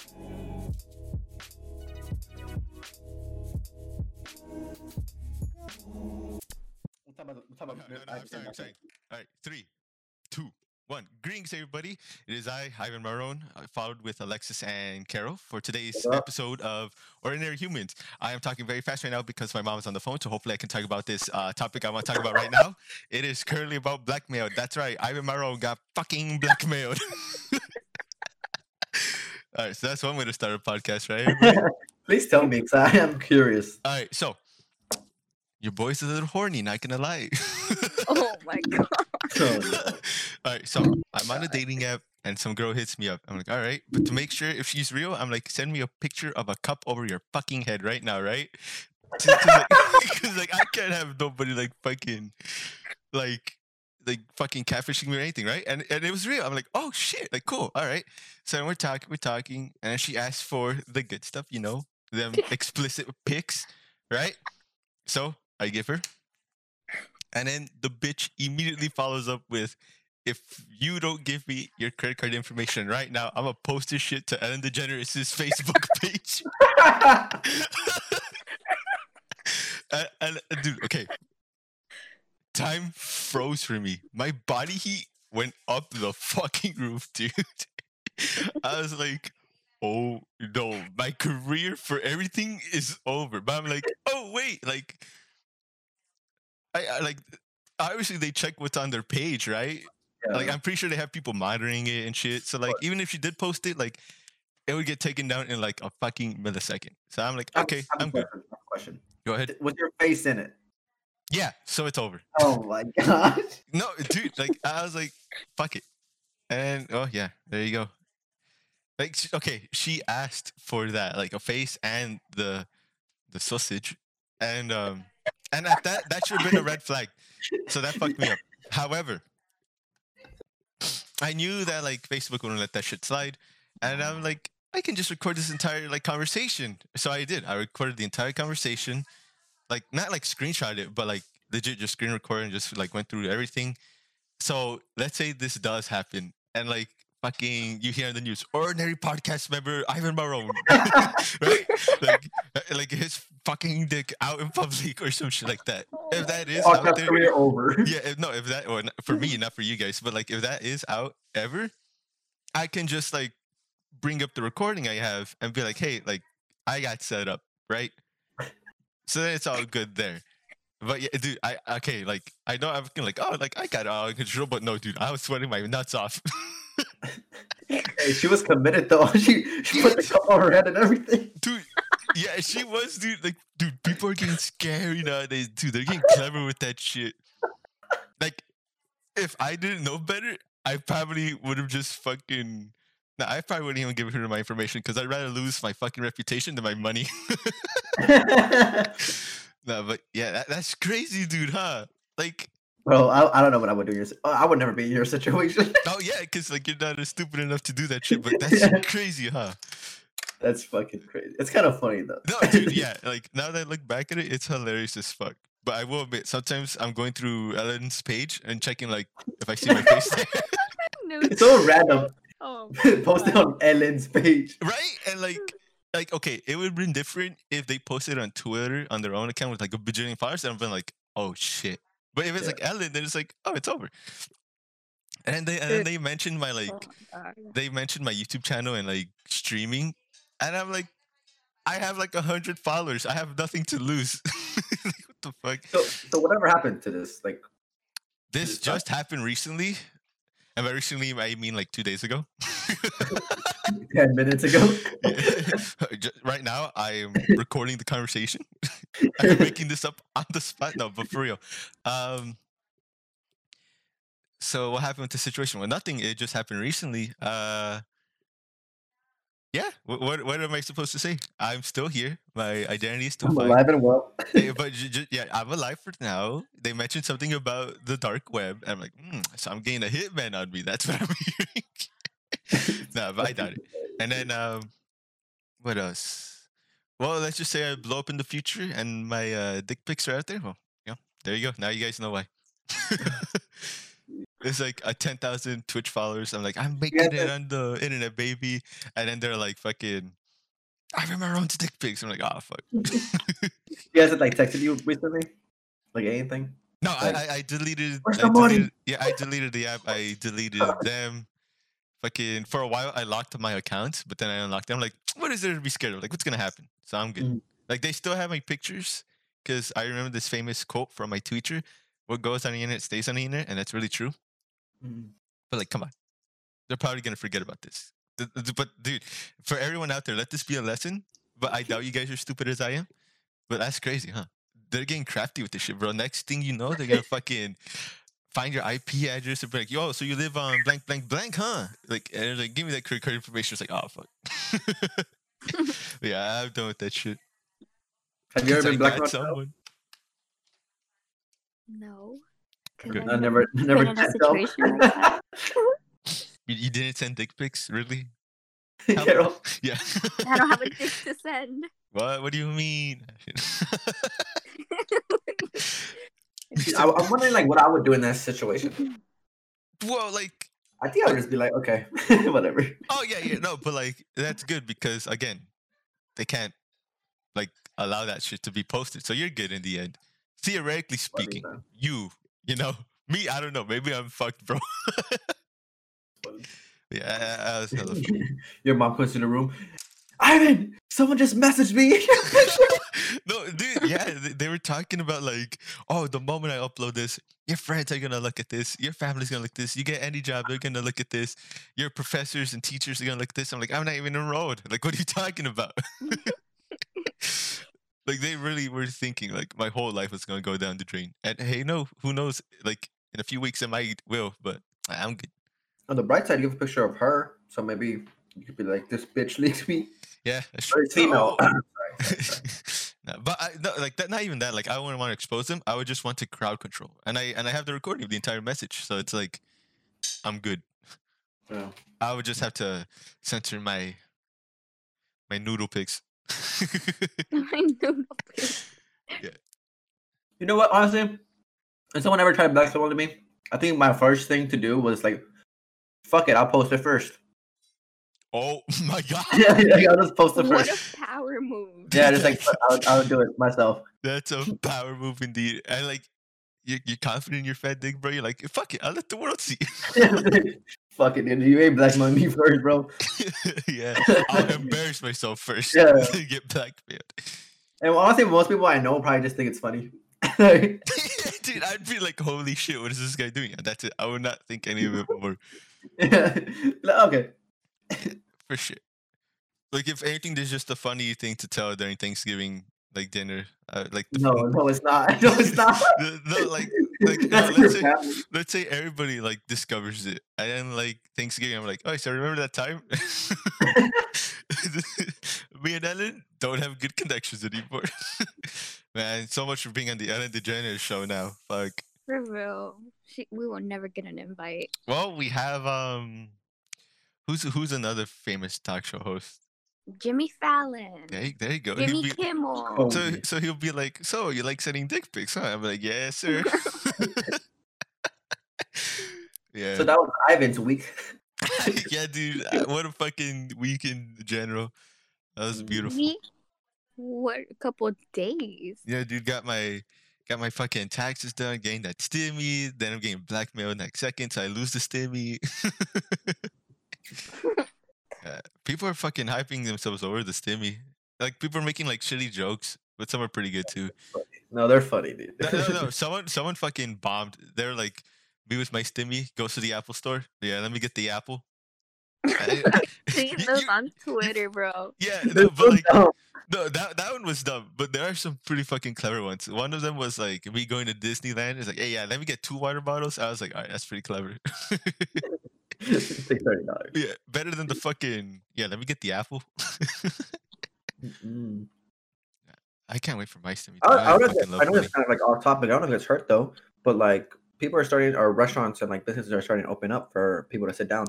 We'll talk about. All right, 3, 2, 1. Greetings, everybody. It is I, Ivan Marone, followed with Alexis and Carol for today's episode of Ordinary Humans. I am talking very fast right now because my mom is on the phone, so hopefully I can talk about this topic I want to talk about right now. It is currently about blackmail. That's right, Ivan Marone got fucking blackmailed. All right, so that's one way to start a podcast, right? Please tell me, because I am curious. All right, so. Your boy's a little horny, not gonna lie. Oh my god. All right, so I'm on a dating app and some girl hits me up. I'm like, all right, but to make sure if she's real, I'm like, send me a picture of a cup over your fucking head right now, right? Because like I can't have nobody fucking catfishing me or anything, right? And it was real. I'm like, oh shit, like cool, all right. So we're talking, and she asked for the good stuff, you know, them explicit pics, right? So I give her, and then the bitch immediately follows up with, if you don't give me your credit card information right now, I'm going to post this shit to Ellen DeGeneres' Facebook page. and dude, okay. Time froze for me. My body heat went up the fucking roof, dude. I was like, oh no, my career for everything is over. But I'm like, oh wait, like I like obviously they check what's on their page, right? Yeah. Like I'm pretty sure they have people monitoring it and shit. So like even if you did post it, like it would get taken down in like a fucking millisecond. So I'm like, okay, I'm good. Question. Go ahead. With your face in it. Yeah, so it's over. Oh my god. No, dude, like I was like, fuck it. And oh yeah, there you go. Like, okay, she asked for that, like a face and the sausage, and at that should have been a red flag. So that fucked me up. However, I knew that like Facebook wouldn't let that shit slide, and I'm like, I can just record this entire like conversation. So I did. I recorded the entire conversation, like not like screenshot it, but like legit just screen record and just like went through everything. So let's say this does happen, and like. Fucking, you hear in the news, ordinary podcast member Ivan Marone, right? Like his fucking dick out in public or some shit like that. If that is podcast out there, career over. Yeah, if that, or for me, not for you guys, but like if that is out ever, I can just like bring up the recording I have and be like, hey, like I got set up, right? So then it's all good there. But yeah, dude, I know I'm like, oh, like I got all in control, but no, dude, I was sweating my nuts off. Hey, she was committed though. She put the cup on her head and everything. Dude, yeah, she was, dude. Like, dude, people are getting scary nowadays, dude. They're getting clever with that shit. Like, if I didn't know better, I probably would have just fucking. Nah, I probably wouldn't even give her my information because I'd rather lose my fucking reputation than my money. No, but yeah, that's crazy, dude, huh? Like. Well, I don't know what I would do. I would never be in your situation. Oh yeah, because like you're not stupid enough to do that shit. But that's crazy, huh? That's fucking crazy. It's kind of funny though. No, dude. Yeah, like now that I look back at it, it's hilarious as fuck. But I will admit, sometimes I'm going through Ellen's page and checking like if I see my face there. No. It's all random. Oh, posted on Ellen's page, right? And like okay, it would have been different if they posted on Twitter on their own account with like a bajillion followers. And I've been like, oh shit. But if it's like Ellen, then it's like, oh, it's over. And then they mentioned my YouTube channel and like streaming, and I'm like, I have like 100 followers. I have nothing to lose. Like, what the fuck? So whatever happened to this? Like, this just happened recently, and by recently I mean like 2 days ago. 10 minutes ago. Right now, I am recording the conversation. I'm making this up on the spot now, but for real. So what happened with the situation? Well, nothing. It just happened recently. Yeah. What am I supposed to say? I'm still here. My identity is still alive and well. But yeah, I'm alive for now. They mentioned something about the dark web. I'm like, so I'm getting a hitman on me. That's what I'm hearing. No, but I doubt it. And then what else? Well, let's just say I blow up in the future and my dick pics are out there. Well, yeah, there you go. Now you guys know why. It's like a 10,000 Twitch followers. I'm like, I'm making it on the internet, baby. And then they're like, fucking, I remember my own dick pics. I'm like, ah, fuck. You guys had like texted you recently? Like anything? No, like, I deleted the app. I deleted them. Fucking for a while, I locked my accounts, but then I unlocked them. I'm like, what is there to be scared of? Like, what's gonna happen? So I'm good. Like, they still have my pictures because I remember this famous quote from my teacher: "What goes on the internet stays on the internet," and that's really true. But like, come on, they're probably gonna forget about this. But dude, for everyone out there, let this be a lesson. But I doubt you guys are stupid as I am. But that's crazy, huh? They're getting crafty with this shit, bro. Next thing you know, they're gonna fucking find your IP address and be like, yo, so you live on blank, blank, blank, huh? Like, and like, give me that credit card information. It's like, oh, fuck. Yeah, I'm done with that shit. Have you ever been blackmailed? No. I never in a situation like that. You didn't send dick pics? Really? Carol? Yeah. I don't have a dick to send. What do you mean? I'm wondering, like, what I would do in that situation. Well, like, I think I would just be like, okay, whatever. Oh yeah, no, but like, that's good because again, they can't like allow that shit to be posted, so you're good in the end. Theoretically speaking, you know, me, I don't know, maybe I'm fucked, bro. Yeah, I was hella fucked. Your mom comes in the room. Ivan, someone just messaged me. No, dude, yeah, they were talking about like, oh, the moment I upload this, your friends are going to look at this. Your family's going to look at this. You get any job, they're going to look at this. Your professors and teachers are going to look at this. I'm like, I'm not even enrolled. Like, what are you talking about? Like, they really were thinking like my whole life was going to go down the drain. And hey, no, who knows? Like, in a few weeks, it might will, but I'm good. On the bright side, you have a picture of her. So maybe you could be like, this bitch leaked me. Yeah, sure. No. No, but I, no, like that. Not even that. Like I wouldn't want to expose them. I would just want to crowd control, and I have the recording of the entire message, so it's like I'm good. Yeah. I would just have to censor my noodle pics. My noodle pics. Yeah. You know what? Honestly, if someone ever tried to blackmail me, I think my first thing to do was like, fuck it, I'll post it first. Oh my god! Yeah, I'll just post it first. What a power move! Yeah, just like I'll do it myself. That's a power move indeed. And like, you're confident in your fat dick, bro. You're like, fuck it, I'll let the world see. Fuck it, dude. You ain't blackmailing me first, bro. Yeah, I'll embarrass myself first. Yeah, get blackmailed. And honestly, most people I know probably just think it's funny. Dude, I'd be like, holy shit, what is this guy doing? That's it. I would not think any of it more. Yeah. Okay. For sure. Like, if anything, there's just a funny thing to tell during Thanksgiving, like, dinner. No, it's not. No, it's not. Let's say everybody, like, discovers it. And then, like, Thanksgiving, I'm like, oh, so remember that time? Me and Ellen don't have good connections anymore. Man, so much for being on the Ellen DeGeneres show now. Fuck. For real. We will never get an invite. Well, we have, Who's another famous talk show host? Jimmy Fallon. There you go. Jimmy Kimmel. So he'll be like, so you like sending dick pics, huh? I'm like, yes, sir. Yeah. So that was Ivan's week. Yeah, dude. What a fucking week in general. That was beautiful. What a couple of days. Yeah, dude. Got my fucking taxes done. Getting that stimmy. Then I'm getting blackmailed next second, so I lose the stimmy. People are fucking hyping themselves over the stimmy. Like, people are making like shitty jokes, but some are pretty good too. No, they're funny, dude. No. Someone fucking bombed. They're like, me with my stimmy goes to the Apple store. Yeah, let me get the Apple. See those on Twitter, bro. Yeah, no, but like, no, that one was dumb. But there are some pretty fucking clever ones. One of them was like, me going to Disneyland. It's like, hey, yeah, let me get 2 water bottles. I was like, all right, that's pretty clever. It's like $30. Yeah, better than the fucking, yeah, let me get the Apple. I can't wait for my stimmy. I know it's kind of like off topic. I don't know if it's hurt though, but like people are starting, or restaurants and like businesses are starting to open up for people to sit down.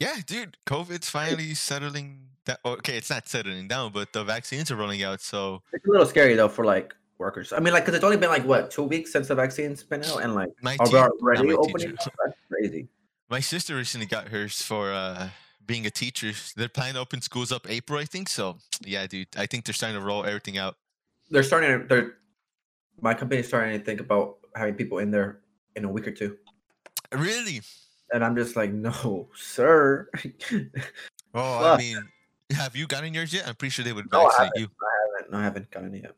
Yeah, dude, COVID's finally settling down. Okay, it's not settling down, but the vaccines are rolling out. So it's a little scary though for like workers. I mean, like, because it's only been like what, 2 weeks since the vaccine's been out, and like already opening. That's crazy. My sister recently got hers for being a teacher. They're planning to open schools up April, I think. So yeah, dude, I think they're starting to roll everything out. My company's starting to think about having people in there in a week or two. Really? And I'm just like, no, sir. I mean, have you gotten yours yet? I'm pretty sure they would vaccinate you. I haven't gotten it yet.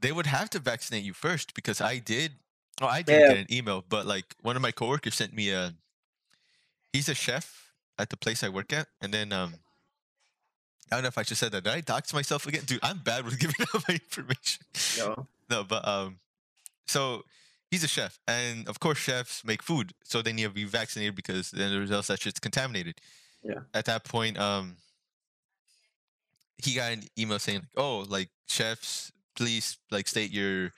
They would have to vaccinate you first, because I did. Oh, I didn't get an email, but like one of my coworkers sent me he's a chef at the place I work at. And then, I don't know if I should say that. Did I dox myself again? Dude, I'm bad with giving out my information. So he's a chef, and of course chefs make food, so they need to be vaccinated because then the results that shit's contaminated. Yeah. At that point, he got an email saying, chefs, please state your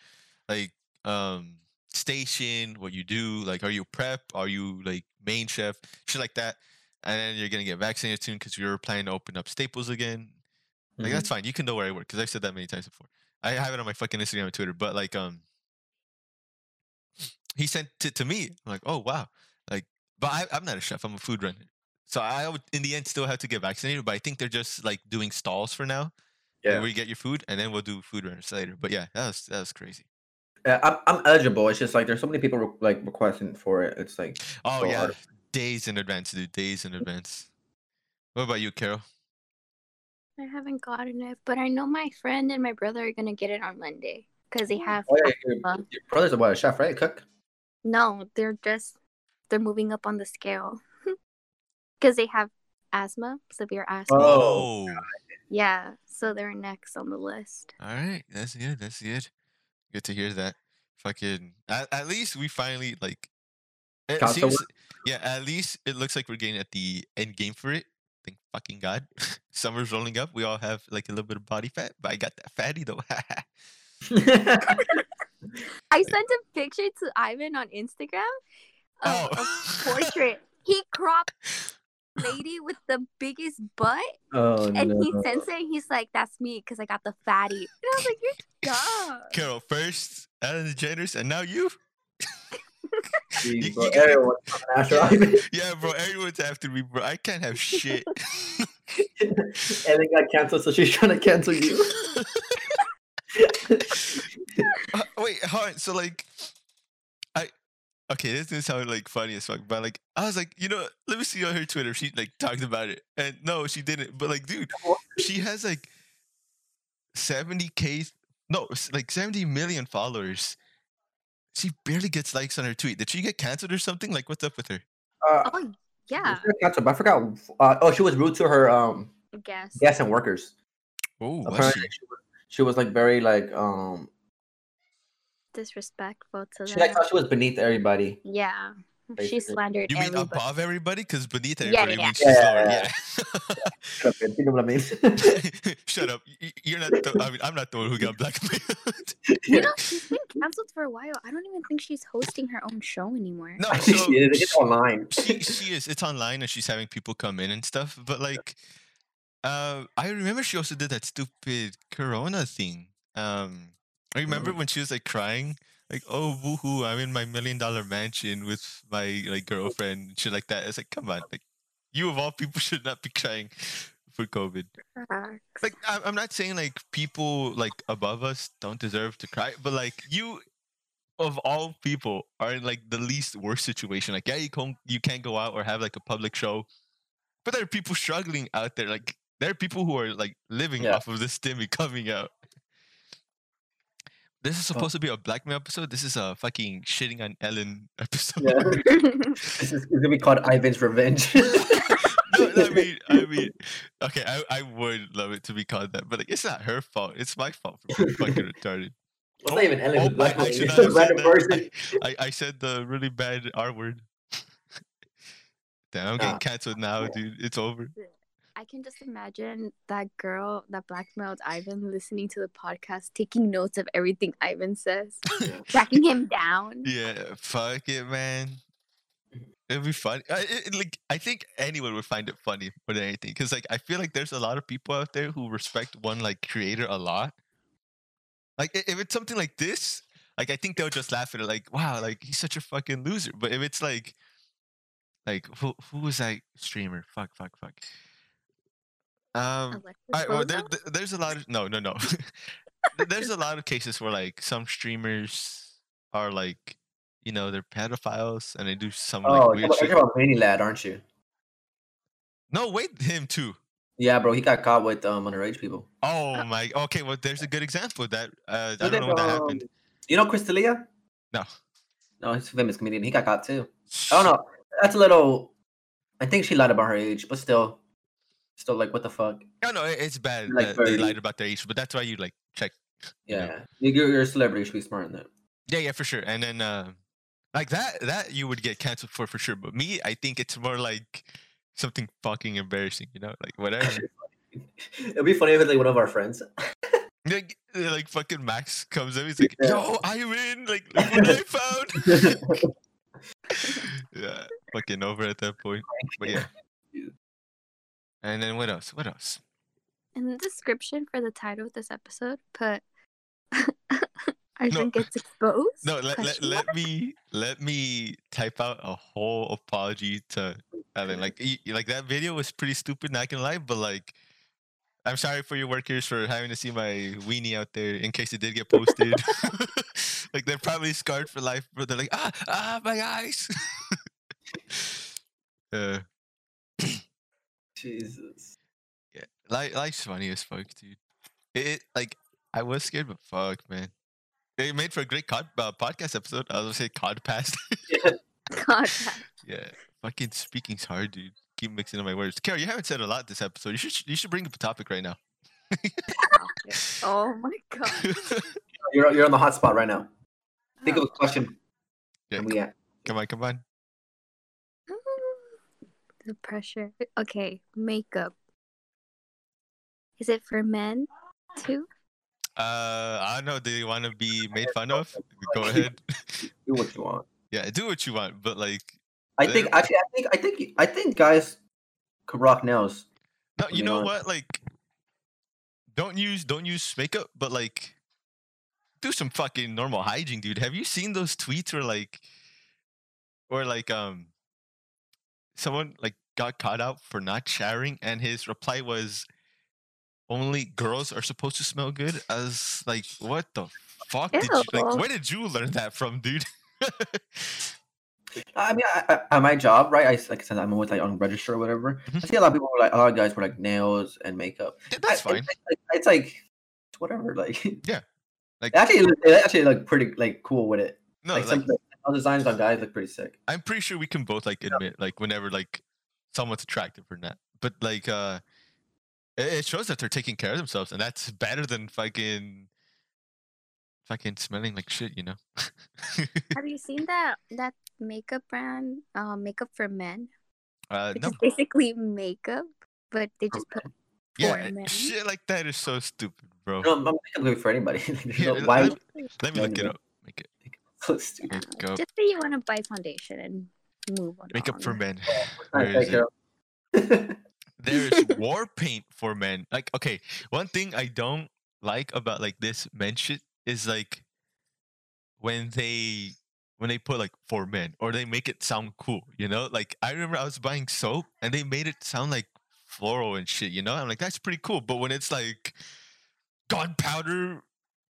station, what you do, are you prep? Are you main chef? Shit like that. And you're going to get vaccinated soon because you're planning to open up Staples again. That's fine. You can know where I work because I've said that many times before. I have it on my fucking Instagram and Twitter. But, he sent it to me. I'm like, oh, wow. But I'm not a chef. I'm a food runner. So I would, in the end, still have to get vaccinated. But I think they're just, doing stalls for now. Yeah. Where you get your food. And then we'll do food runners later. But, yeah, that was crazy. Yeah, I'm eligible. It's just, there's so many people, requesting for it. It's, oh, so yeah. Hard. Days in advance, dude. Days in advance. What about you, Carol? I haven't gotten it, but I know my friend and my brother are gonna get it on Monday because they have. Oh, yeah, your brother's a chef, right? A cook? No, they're moving up on the scale because they have asthma, severe asthma. Oh, yeah. So they're next on the list. All right, that's good. That's good. Good to hear that. Fucking. At least we finally at least it looks like we're getting at the end game for it. Thank fucking God. Summer's rolling up. We all have a little bit of body fat, but I got that fatty though. I sent a picture to Ivan on Instagram of a portrait. He cropped lady with the biggest butt. Oh, and no. He sends it. He's like, that's me because I got the fatty. And I was like, you're dumb. Carol, first Ellen DeGeneres, and now you. Jeez, bro. Everyone's after me, bro. I can't have shit. Ellen got canceled, so she's trying to cancel you. Wait, hold on. So this didn't sound funny as fuck, but I was like, let me see on her Twitter if she talked about it. And no, she didn't. But dude, she has 70 million followers. She barely gets likes on her tweet. Did she get canceled or something? What's up with her? Yeah. Canceled, but I forgot. She was rude to her guests and workers. Oh, apparently she was very disrespectful to them. She thought she was beneath everybody. Yeah, basically. She slandered. You mean everybody. Above everybody? Because beneath everybody means she's lower. Yeah. You know what I mean? Shut up. You're not. I'm not the one who got blackmailed. She's been canceled for a while. I don't even think she's hosting her own show anymore. No, she is. It's online. She is. It's online, and she's having people come in and stuff. But I remember she also did that stupid Corona thing. I remember when she was crying. Oh, woohoo, I'm in my $1 million mansion with my girlfriend and shit like that. It's come on. You of all people should not be crying for COVID. I'm not saying people above us don't deserve to cry, but you of all people are in the least worst situation. You can't go out or have a public show, but there are people struggling out there. There are people who are living off of this stimmy coming out. This is supposed to be a blackmail episode. This is a fucking shitting on Ellen episode. Yeah. This is going to be called Ivan's Revenge. I mean, okay, I would love it to be called that, but it's not her fault. It's my fault for being fucking retarded. It's not even Ellen's blackmail. I said the really bad R word. Damn, I'm getting canceled now, dude. It's over. I can just imagine that girl that blackmailed Ivan listening to the podcast, taking notes of everything Ivan says, tracking him down. Yeah, fuck it, man. It'd be funny. I think anyone would find it funny more than anything, because I feel there's a lot of people out there who respect one creator a lot, Like, if it's something like this, like, I think they'll just laugh at it, like, wow, like, he's such a fucking loser. But if it's like, who was that streamer? Fuck. All right, well, there's a lot of, no. There's a lot of cases where, like, some streamers are, like, you know, they're pedophiles and they do some, like, weird shit. You're about Rainy Lad, aren't you? No, wait, him too. Yeah, bro, he got caught with underage people. Oh, my. Okay, well, there's a good example of that. I don't know when that happened. You know Chris D'Elia? No. No, he's a famous comedian. He got caught too. I don't know. That's a little... I think she lied about her age, but still... Still, like, what the fuck? No, it's bad that they lied about their age, but that's why you, like, check. Yeah. You're a celebrity. You should be smart in that. Yeah, for sure. And then, like, that you would get canceled for sure. But me, I think it's more like... Something fucking embarrassing, you know, like whatever. It'd be funny if it's like one of our friends, like fucking Max comes up, he's like, "Yo, Ivan, like look what I found." Yeah, fucking over at that point. But yeah. And then what else? What else? In the description for the title of this episode, put I think it's exposed. No, let me type out a whole apology to Ellen. Like that video was pretty stupid, not gonna lie, but like I'm sorry for your workers for having to see my weenie out there in case it did get posted. Like they're probably scarred for life, but they're like, my eyes. Jesus. Yeah. Life's funny as fuck, dude. Like I was scared, but fuck, man. It made for a great podcast episode. I was gonna say codcast. Yeah, fucking speaking's hard, dude. Keep mixing up my words. Carol, you haven't said a lot this episode. You should bring up a topic right now. Oh my god. You're on the hot spot right now. Think of a question. Yeah, come on. The pressure. Okay, makeup. Is it for men too? I don't know. Do you want to be made fun of? Go ahead. Do what you want. Yeah, do what you want. But like, I think guys could rock nails. No, you know what? Like, don't use makeup, but like, do some fucking normal hygiene, dude. Have you seen those tweets where someone like got caught out for not showering, and his reply was, only girls are supposed to smell good? I was like, what the fuck? Where did you learn that from, dude? I mean, at my job, right? Like I said, I'm always like on register or whatever. Mm-hmm. I see a lot of guys were like nails and makeup. Yeah, that's fine. It's whatever. Like, yeah, like they actually look pretty like cool with it. No, like some other designs on guys look pretty sick. I'm pretty sure we can both like admit like whenever like someone's attractive or not, but like it shows that they're taking care of themselves, and that's better than fucking smelling like shit, you know. Have you seen that makeup brand, Makeup for Men? No. It's basically makeup, but they just put men. Shit like that is so stupid, bro. No, I'm not looking for anybody. Let me look it up. Make it. So stupid. Just say you want to buy foundation and move on. Makeup for Men. Where is it? There's war paint for men. Like, okay, one thing I don't like about like this men shit is like when they put like for men, or they make it sound cool, you know? Like I remember I was buying soap and they made it sound like floral and shit, you know? I'm like, that's pretty cool. But when it's like gunpowder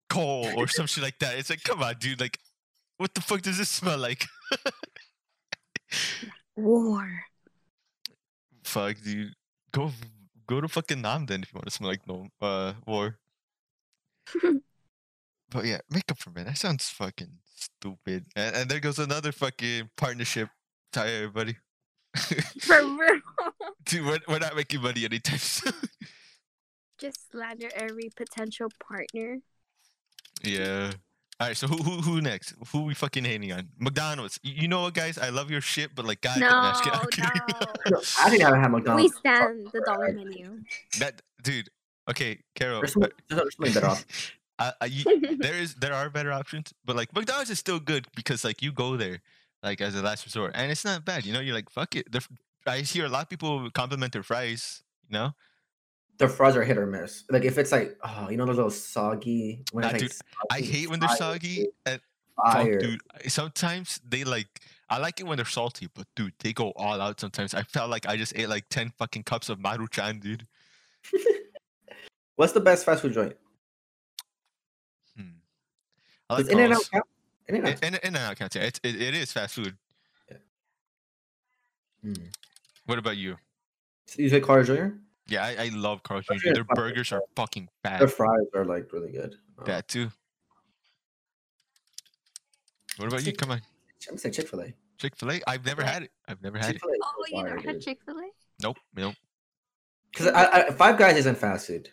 coal or some shit like that, it's like, come on, dude, like what the fuck does this smell like? War. Fuck, dude. Go to fucking Nam then if you want to smell like no war. But yeah, makeup for men. That sounds fucking stupid. And there goes another fucking partnership. Tie everybody. For real. Dude, we're not making money anytime soon. Just slander every potential partner. Yeah. All right, so who next? Who we fucking hating on? McDonald's. You know what, guys? I love your shit, but like, God, no. I didn't have McDonald's. We stand the dollar menu. That dude. Okay, Carol. There are better options, but like McDonald's is still good because like you go there like as a last resort, and it's not bad. You know, you're like fuck it. I hear a lot of people compliment their fries. You know, the fries are hit or miss. Like if it's like, oh, you know, they're a little soggy. When nah, it's, dude, like, soggy, I hate when they're soggy. And fuck, dude, sometimes they like. I like it when they're salty, but dude, they go all out sometimes. I felt like I just ate like 10 fucking cups of Maruchan, dude. What's the best fast food joint? I like In-N-Out. In-N-Out counts. Yeah, it is fast food. Yeah. Mm. What about you? So you say Carl's Jr.? Yeah, I love Carl's Jr. Their burgers are fucking bad. Their fries are like really good. Oh. That too. What about you? Come on. I'm gonna say Chick-fil-A. Chick-fil-A? I've never had it. Oh, you never had Chick-fil-A? Nope. Nope. Because Five Guys isn't fast food.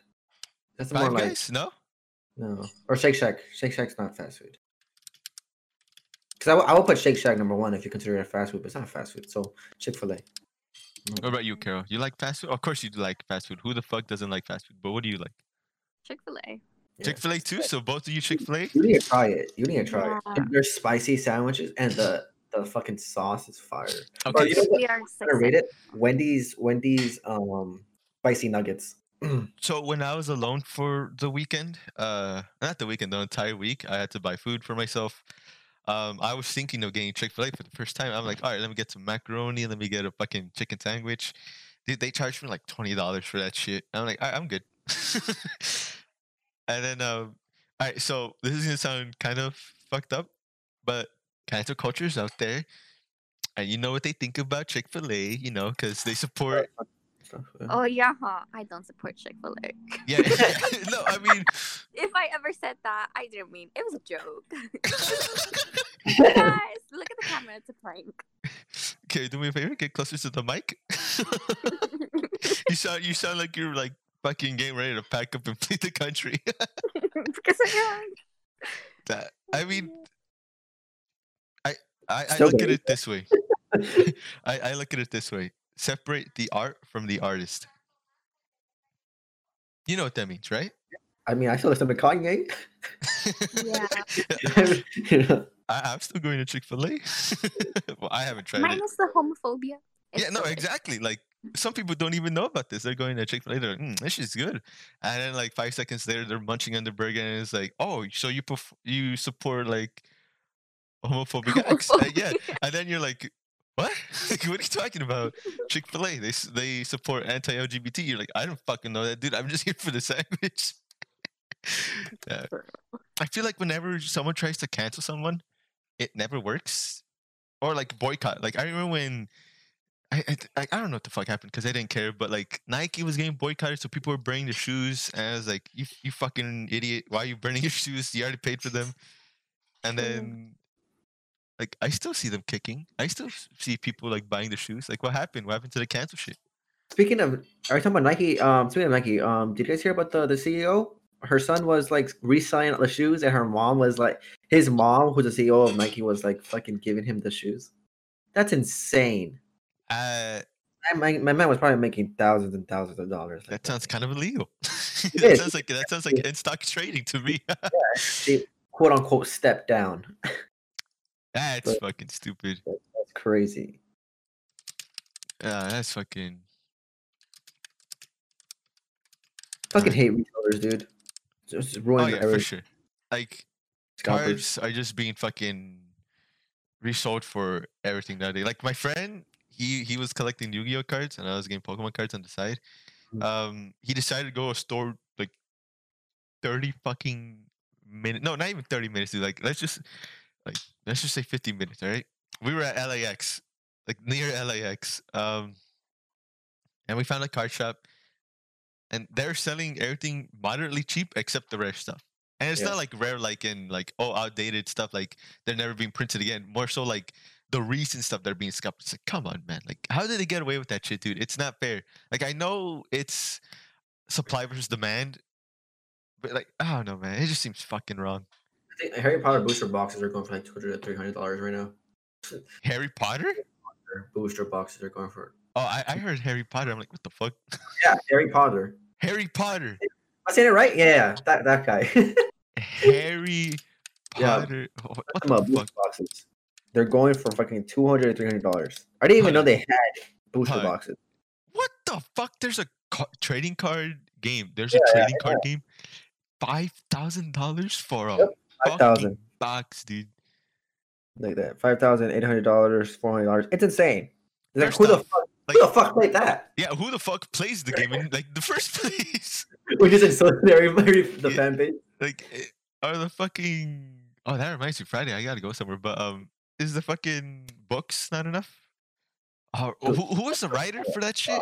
That's Five more Guys? Like, no. Or Shake Shack. Shake Shack's not fast food. Because I will put Shake Shack number one if you consider it fast food, but it's not fast food. So Chick-fil-A. What about you, Carol? You like fast food? Of course you like fast food. Who the fuck doesn't like fast food? But what do you like? Chick-fil-A. Yeah. Chick-fil-A too? So both of you Chick-fil-A? You need to try it. Yeah. And their spicy sandwiches and the fucking sauce is fire. Okay. Or, you know what? Underrated. Wendy's spicy nuggets. So when I was alone for the weekend, not the weekend, the entire week, I had to buy food for myself. I was thinking of getting Chick-fil-A for the first time. I'm like, all right, let me get some macaroni. Let me get a fucking chicken sandwich. Dude, they charged me like $20 for that shit. I'm like, all right, I'm good. And then, all right, so this is going to sound kind of fucked up, but cancel culture's out there. And you know what they think about Chick-fil-A, you know, because they support... Oh, yeah, huh? I don't support Chick-fil-A. Yeah, no, I mean... If I ever said that, I didn't mean... It was a joke. Guys, look at the camera. It's a prank. Okay, do me a favor. Get closer to the mic. You sound like you're, like, fucking getting ready to pack up and flee the country. Because I am. That, I mean... I look at it this way. I look at it this way. Separate the art from the artist. You know what that means, right? I mean, I still listen to Kanye. Yeah. You know? I'm still going to Chick-fil-A. Well, I haven't tried Minus it. Minus the homophobia. Yeah, no, exactly. Like, some people don't even know about this. They're going to Chick-fil-A. They're like, this shit's good. And then, like, 5 seconds later, they're munching on the burger. And it's like, oh, so you support, like, homophobic acts. Yeah. And then you're like... What? Like, what are you talking about? Chick-fil-A, they support anti-LGBT. You're like, I don't fucking know that, dude. I'm just here for the sandwich. I feel like whenever someone tries to cancel someone, it never works. Or like boycott. Like I remember when I don't know what the fuck happened because I didn't care, but like Nike was getting boycotted, so people were burning their shoes, and I was like, you fucking idiot! Why are you burning your shoes? You already paid for them. And then. Like, I still see them kicking. I still see people, like, buying the shoes. Like, what happened? What happened to the cancel shit? Speaking of Nike, did you guys hear about the CEO? Her son was, like, re-signing the shoes, and her mom was, like, his mom, who's the CEO of Nike, was, like, fucking giving him the shoes. That's insane. My man was probably making thousands and thousands of dollars. Like that sounds kind of illegal. That sounds like in-stock trading to me. Yeah, they, quote-unquote, stepped down. That's fucking stupid. That's crazy. Yeah, that's fucking... Fucking hate retailers, dude. Just ruin everything. For sure. Like, cars are just being fucking resold for everything nowadays. Like, my friend, he was collecting Yu-Gi-Oh cards, and I was getting Pokemon cards on the side. He decided to go to store, like, 30 fucking minutes. No, not even 30 minutes, dude. Like, let's just say 15 minutes, all right? We were at LAX, like near LAX. And we found a card shop. And they're selling everything moderately cheap except the rare stuff. And it's not like rare, like in like, outdated stuff. Like they're never being printed again. More so like the recent stuff that are being scalped. It's like, come on, man. Like how did they get away with that shit, dude? It's not fair. Like I know it's supply versus demand. But like, I don't know, man. It just seems fucking wrong. I think Harry Potter booster boxes are going for like $200 to $300 right now. Harry Potter? Booster boxes are going for... Oh, I heard Harry Potter. I'm like, what the fuck? Yeah, Harry Potter. Harry Potter. I said it right? Yeah, that guy. Harry Potter. Yeah. Oh, what the fuck? Boxes. They're going for fucking $200 to $300. I didn't even know they had booster boxes. What the fuck? There's a trading card game. There's a trading card game. $5,000 for a fucking box, dude. Like that. $5,800, $400. It's insane. Like, who the fuck played that? Yeah, who the fuck plays the game in like the first place? Which is insulting to everybody, the fan base. Like, are the fucking... Oh, that reminds me, Friday, I gotta go somewhere, but is the fucking books not enough? Who was the writer for that shit?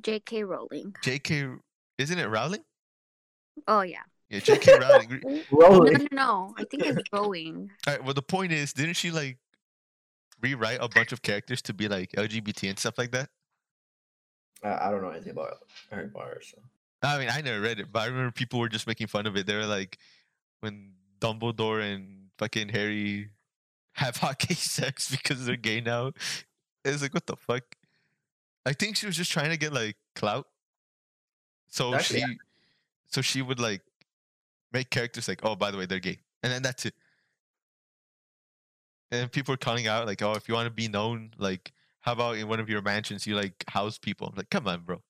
JK Rowling. JK, isn't it Rowling? Oh, yeah. Yeah, JK Rowling. Rowling. No, I think it's Rowling. All right, well, the point is, didn't she, like, rewrite a bunch of characters to be, like, LGBT and stuff like that? I don't know anything about Harry Potter, so... I mean, I never read it, but I remember people were just making fun of it. They were like, when Dumbledore and fucking Harry have hockey sex because they're gay now. It's like, what the fuck? I think she was just trying to get, like, clout. So she would, like, make characters like, oh, by the way, they're gay. And then that's it. And people are calling out, like, oh, if you want to be known, like, how about in one of your mansions you, like, house people? I'm like, come on, bro.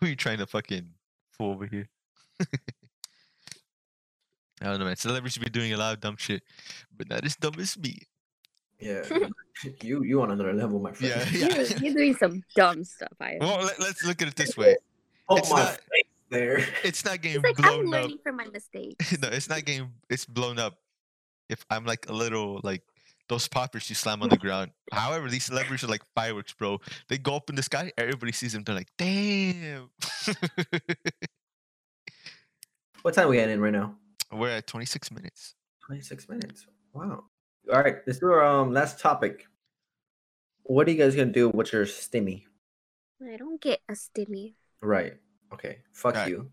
Who are you trying to fucking fool over here? I don't know, man. Celebrities be doing a lot of dumb shit, but not as dumb as me. Yeah, you on another level, my friend. Yeah. You're doing some dumb stuff. Well, let's look at it this way. Oh, it's my face there. It's not getting blown up. I'm learning from my mistakes. No, it's not getting. It's blown up. If I'm like a little like those poppers you slam on the ground. However, these celebrities are like fireworks, bro. They go up in the sky. Everybody sees them. They're like, damn. What time are we at in right now? We're at 26 minutes. 26 minutes. Wow. All right. Let's do our last topic. What are you guys going to do with your stimmy? I don't get a stimmy. Right. Okay. Fuck you.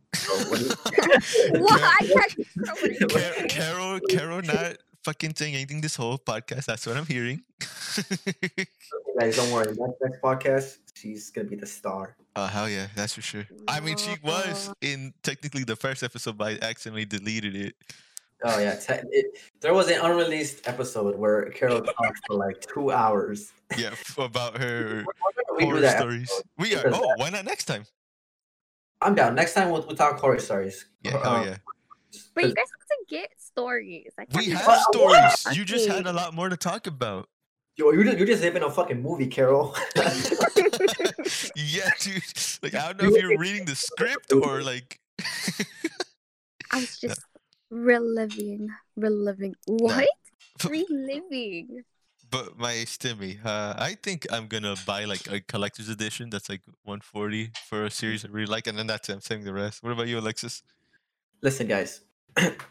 What? Carol not fucking saying anything this whole podcast. That's what I'm hearing. Okay, guys, don't worry. Next podcast, she's going to be the star. Oh, hell yeah. That's for sure. I mean, she was in technically the first episode, but I accidentally deleted it. Oh, yeah. There was an unreleased episode where Carol talked for like 2 hours. Yeah, about her horror stories. Episode? We are. Oh, why not next time? I'm down. Next time we'll talk horror stories. Yeah, oh, yeah. But you guys have to get stories. We have stories. You just had a lot more to talk about. Yo, you're just living a fucking movie, Carol. Yeah, dude. Like, I don't know if you're reading the script or like. I was just reliving. What? No. Reliving. But my stimmy, I think I'm gonna buy like a collector's edition that's like $140 for a series I really like, and then that's it. I'm saving the rest. What about you, Alexis? Listen, guys.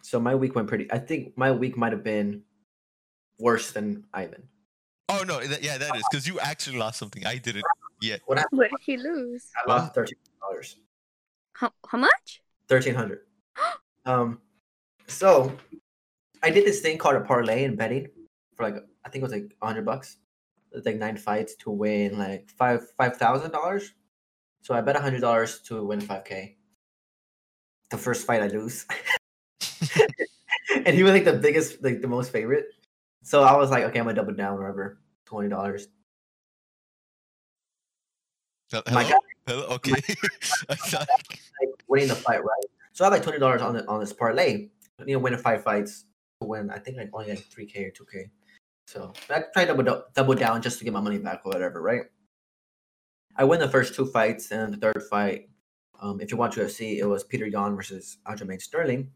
So my week went I think my week might have been worse than Ivan. Oh no! That is because you actually lost something. I didn't yet. What did he lose? I lost $1,300. How much? $1,300. So I did this thing called a parlay in betting for like I think it was like $100. It's like 9 fights to win like $5,000. So I bet $100 to win $5,000. The first fight I lose, and he was like the biggest, like the most favorite. So I was like, okay, I'm gonna double down, whatever, $20. Hello? Okay. I thought like winning the fight, right? So I had like $20 on this parlay. You know, winning 5 fights to win. I think like only like $3,000 or $2,000. So I tried to double down just to get my money back or whatever, right? I win the first 2 fights, and the third fight. If you watch UFC, it was Peter Yan versus Al Jermaine Sterling.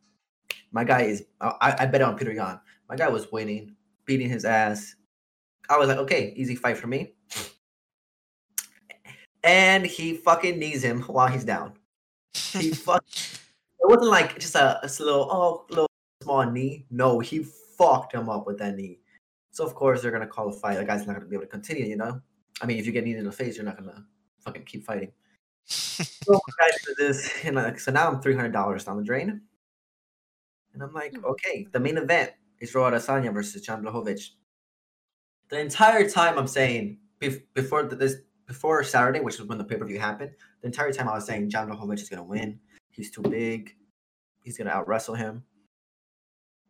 My guy is. I bet on Peter Yan. My guy was winning. Beating his ass. I was like, okay, easy fight for me. And he fucking knees him while he's down. He it wasn't like just a slow, small knee. No, he fucked him up with that knee. So, of course, they're going to call a fight. The guy's not going to be able to continue, you know? I mean, if you get kneed in the face, you're not going to fucking keep fighting. So, my guy did this. And so now I'm $300 down the drain. And I'm like, okay, the main event. Israel Adesanya versus Jan Błachowicz. The entire time I'm saying before Saturday, which was when the pay-per-view happened, the entire time I was saying Jan Błachowicz is gonna win. He's too big. He's gonna out wrestle him.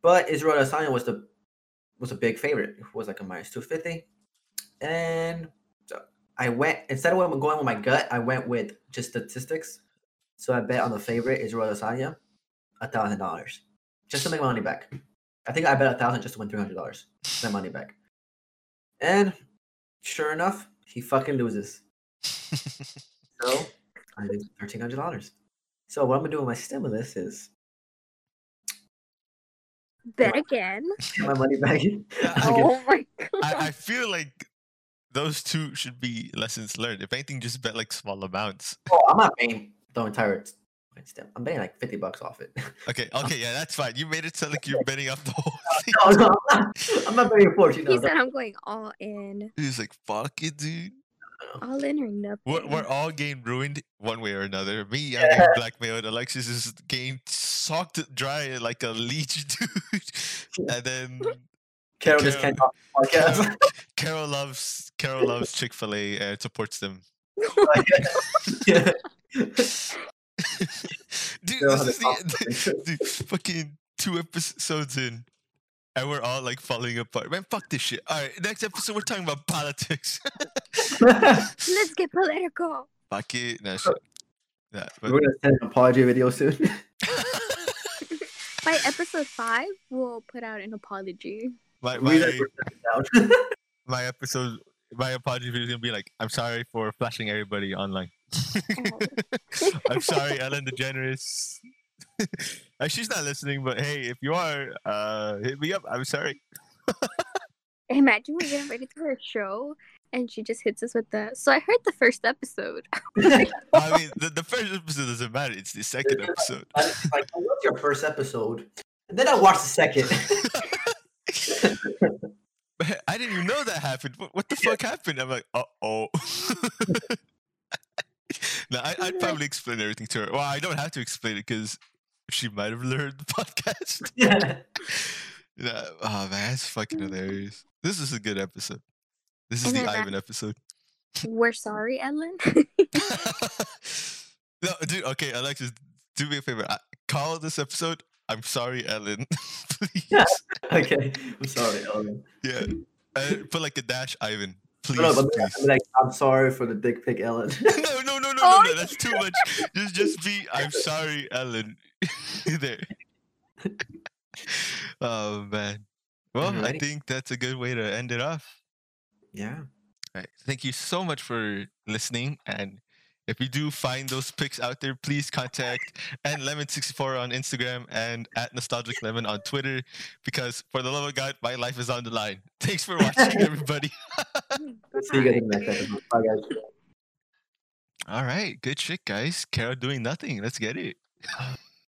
But Israel Adesanya was a big favorite. It was like a -250, and so I went instead of going with my gut. I went with just statistics. So I bet on the favorite, Israel Adesanya, $1,000 just to make my money back. I think I bet 1,000 just to win $300. My money back. And sure enough, he fucking loses. So I lose $1,300. So what I'm gonna do with my stimulus is bet again. Get my money back. Oh my god! I feel like those two should be lessons learned. If anything, just bet like small amounts. Oh, I'm not paying the entire stim. I'm betting like $50 off it. Okay, yeah, that's fine. You made it sound like you're betting off the whole thing. No, I'm not betting for it. You know, he said I'm going all in. He's like, fuck it, dude. All in or nothing. We're all game ruined one way or another. Me, I'm getting blackmailed. Alexis is game socked dry like a leech, dude. And then Carol just can't talk to the podcast. Carol loves Chick-fil-A and supports them. Yeah. Dude, dude, fucking 2 episodes in. And we're all like falling apart. Man, fuck this shit. All right, next episode, we're talking about politics. Let's get political. Fuck it. No, shit. Nah, but we're going to send an apology video soon. By episode 5, we'll put out an apology. My apology video is going to be like, I'm sorry for flashing everybody online. I'm sorry, Ellen DeGeneres. She's not listening, but hey, if you are, hit me up. I'm sorry. Imagine we get ready for a show and she just hits us with that. So I heard the first episode. I mean, the first episode doesn't matter. It's the second episode. I love your first episode, and then I watched the second. I didn't even know that happened. What the fuck happened? I'm like, uh-oh. No, I'd probably explain everything to her. Well, I don't have to explain it because she might have learned the podcast. Yeah. No, oh, man, that's fucking hilarious. This is a good episode. This is the Ivan episode. We're sorry, Ellen. No, dude, okay, Alexis, do me a favor. Call this episode, I'm sorry, Ellen. Please. Yeah. Okay, I'm sorry, Ellen. Yeah. Put like a dash, Ivan. Please, please. Like, I'm sorry for the dick pic, Ellen. No, that's too much. Just be, I'm sorry, Ellen. There. Oh, man. Well, I think that's a good way to end it off. Yeah. All right. Thank you so much for listening. And if you do find those pics out there, please contact nlemon64 on Instagram and @nostalgiclemon on Twitter, because for the love of God, my life is on the line. Thanks for watching, everybody. See you guys next episode. Bye, guys. All right. Good shit, guys. Carol doing nothing. Let's get it.